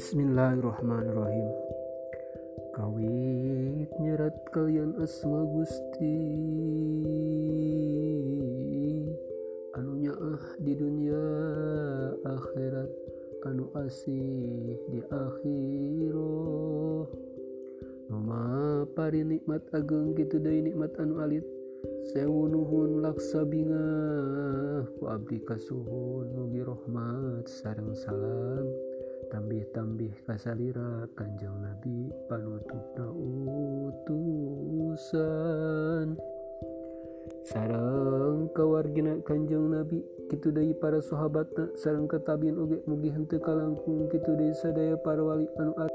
Bismillahirrahmanirrahim. Kawit nyerat kalian asma Gusti anunya di dunia akhirat, anu asih di akhiroh. Numa pari nikmat ageng kitu deui nikmat anu alit, sewu nuhun laksa bingah ku abdi kasuhun mugi rahmat sareng salam tambih-tambih kasalira kanjeng Nabi panutupna utusan sareng kawargina kanjeng Nabi, kitu deui para sahabatna sareng ketabiin oge, mugi henteu kalangkung kitu deui sadaya para wali anu